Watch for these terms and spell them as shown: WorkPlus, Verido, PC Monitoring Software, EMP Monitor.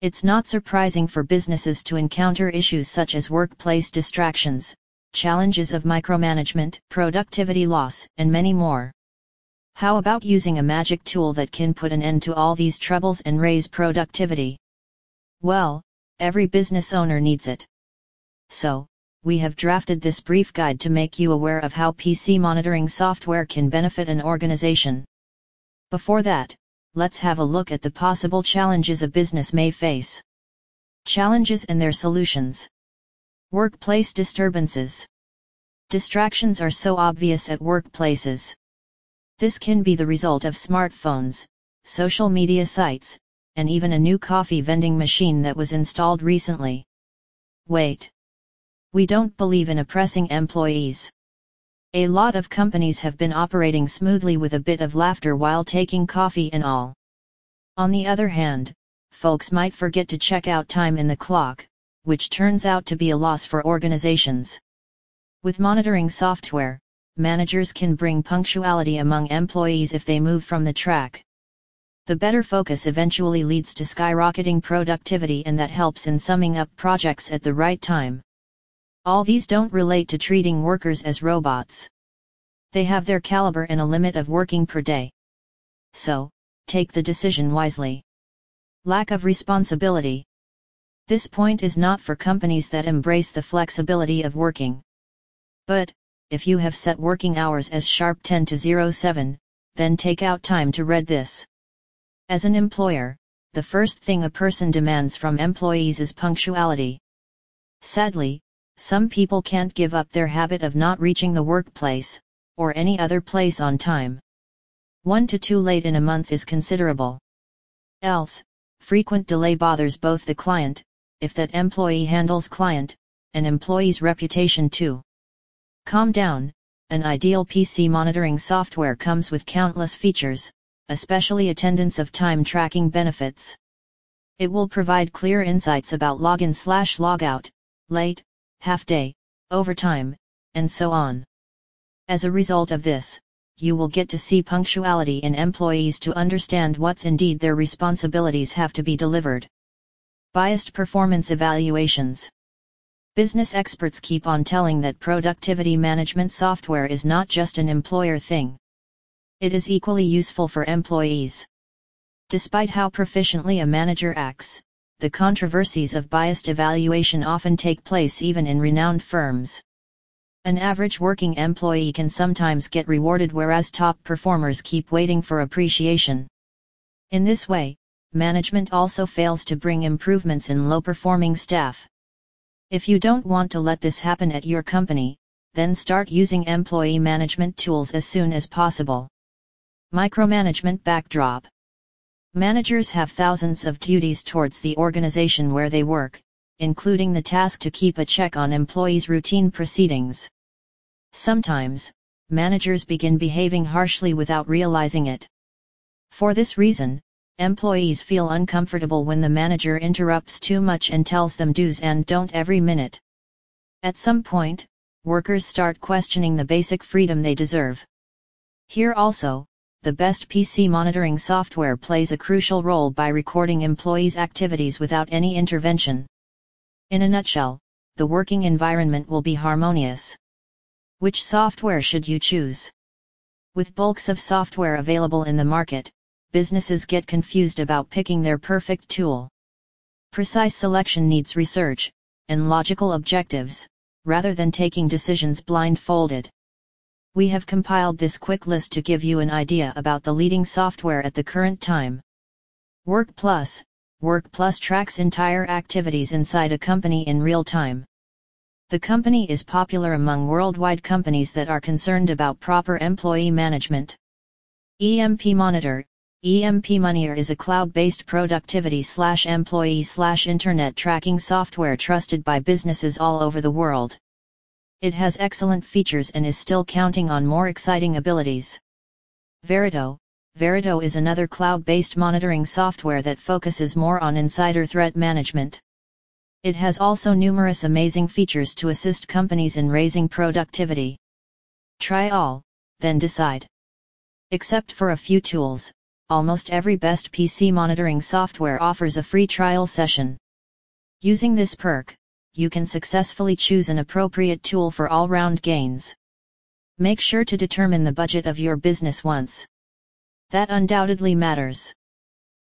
It's not surprising for businesses to encounter issues such as workplace distractions, challenges of micromanagement, productivity loss, and many more. How about using a magic tool that can put an end to all these troubles and raise productivity? Well, every business owner needs it. So, we have drafted this brief guide to make you aware of how PC monitoring software can benefit an organization. Before that, let's have a look at the possible challenges a business may face. Challenges and their solutions. Workplace disturbances. Distractions are so obvious at workplaces. This can be the result of smartphones, social media sites, and even a new coffee vending machine that was installed recently. Wait. We don't believe in oppressing employees. A lot of companies have been operating smoothly with a bit of laughter while taking coffee and all. On the other hand, folks might forget to check out time in the clock, which turns out to be a loss for organizations. With monitoring software, managers can bring punctuality among employees if they move from the track. The better focus eventually leads to skyrocketing productivity, and that helps in summing up projects at the right time. All these don't relate to treating workers as robots. They have their caliber and a limit of working per day. So, take the decision wisely. Lack of responsibility. This point is not for companies that embrace the flexibility of working. But, if you have set working hours as sharp 10 to 07, then take out time to read this. As an employer, the first thing a person demands from employees is punctuality. Sadly, some people can't give up their habit of not reaching the workplace, or any other place on time. 1 to 2 late in a month is considerable. Else, frequent delay bothers both the client, if that employee handles client, and employee's reputation too. Calm down, an ideal PC monitoring software comes with countless features, especially attendance of time tracking benefits. It will provide clear insights about login/logout, late, half-day, overtime, and so on. As a result of this, you will get to see punctuality in employees to understand what's indeed their responsibilities have to be delivered. Biased performance evaluations. Business experts keep on telling that productivity management software is not just an employer thing. It is equally useful for employees. Despite how proficiently a manager acts, the controversies of biased evaluation often take place even in renowned firms. An average working employee can sometimes get rewarded, whereas top performers keep waiting for appreciation. In this way, management also fails to bring improvements in low-performing staff. If you don't want to let this happen at your company, then start using employee management tools as soon as possible. Micromanagement backdrop. Managers have thousands of duties towards the organization where they work, including the task to keep a check on employees' routine proceedings. Sometimes, managers begin behaving harshly without realizing it. For this reason, employees feel uncomfortable when the manager interrupts too much and tells them do's and don'ts every minute. At some point, workers start questioning the basic freedom they deserve. Here also, the best PC monitoring software plays a crucial role by recording employees' activities without any intervention. In a nutshell, the working environment will be harmonious. Which software should you choose? With bulks of software available in the market, businesses get confused about picking their perfect tool. Precise selection needs research and logical objectives, rather than taking decisions blindfolded. We have compiled this quick list to give you an idea about the leading software at the current time. WorkPlus. WorkPlus tracks entire activities inside a company in real time. The company is popular among worldwide companies that are concerned about proper employee management. EMP Monitor. EMP Monitor is a cloud-based productivity/employee/internet tracking software trusted by businesses all over the world. It has excellent features and is still counting on more exciting abilities. Verido. Verido is another cloud-based monitoring software that focuses more on insider threat management. It has also numerous amazing features to assist companies in raising productivity. Try all, then decide. Except for a few tools, almost every best PC monitoring software offers a free trial session. Using this perk, you can successfully choose an appropriate tool for all-round gains. Make sure to determine the budget of your business once. That undoubtedly matters.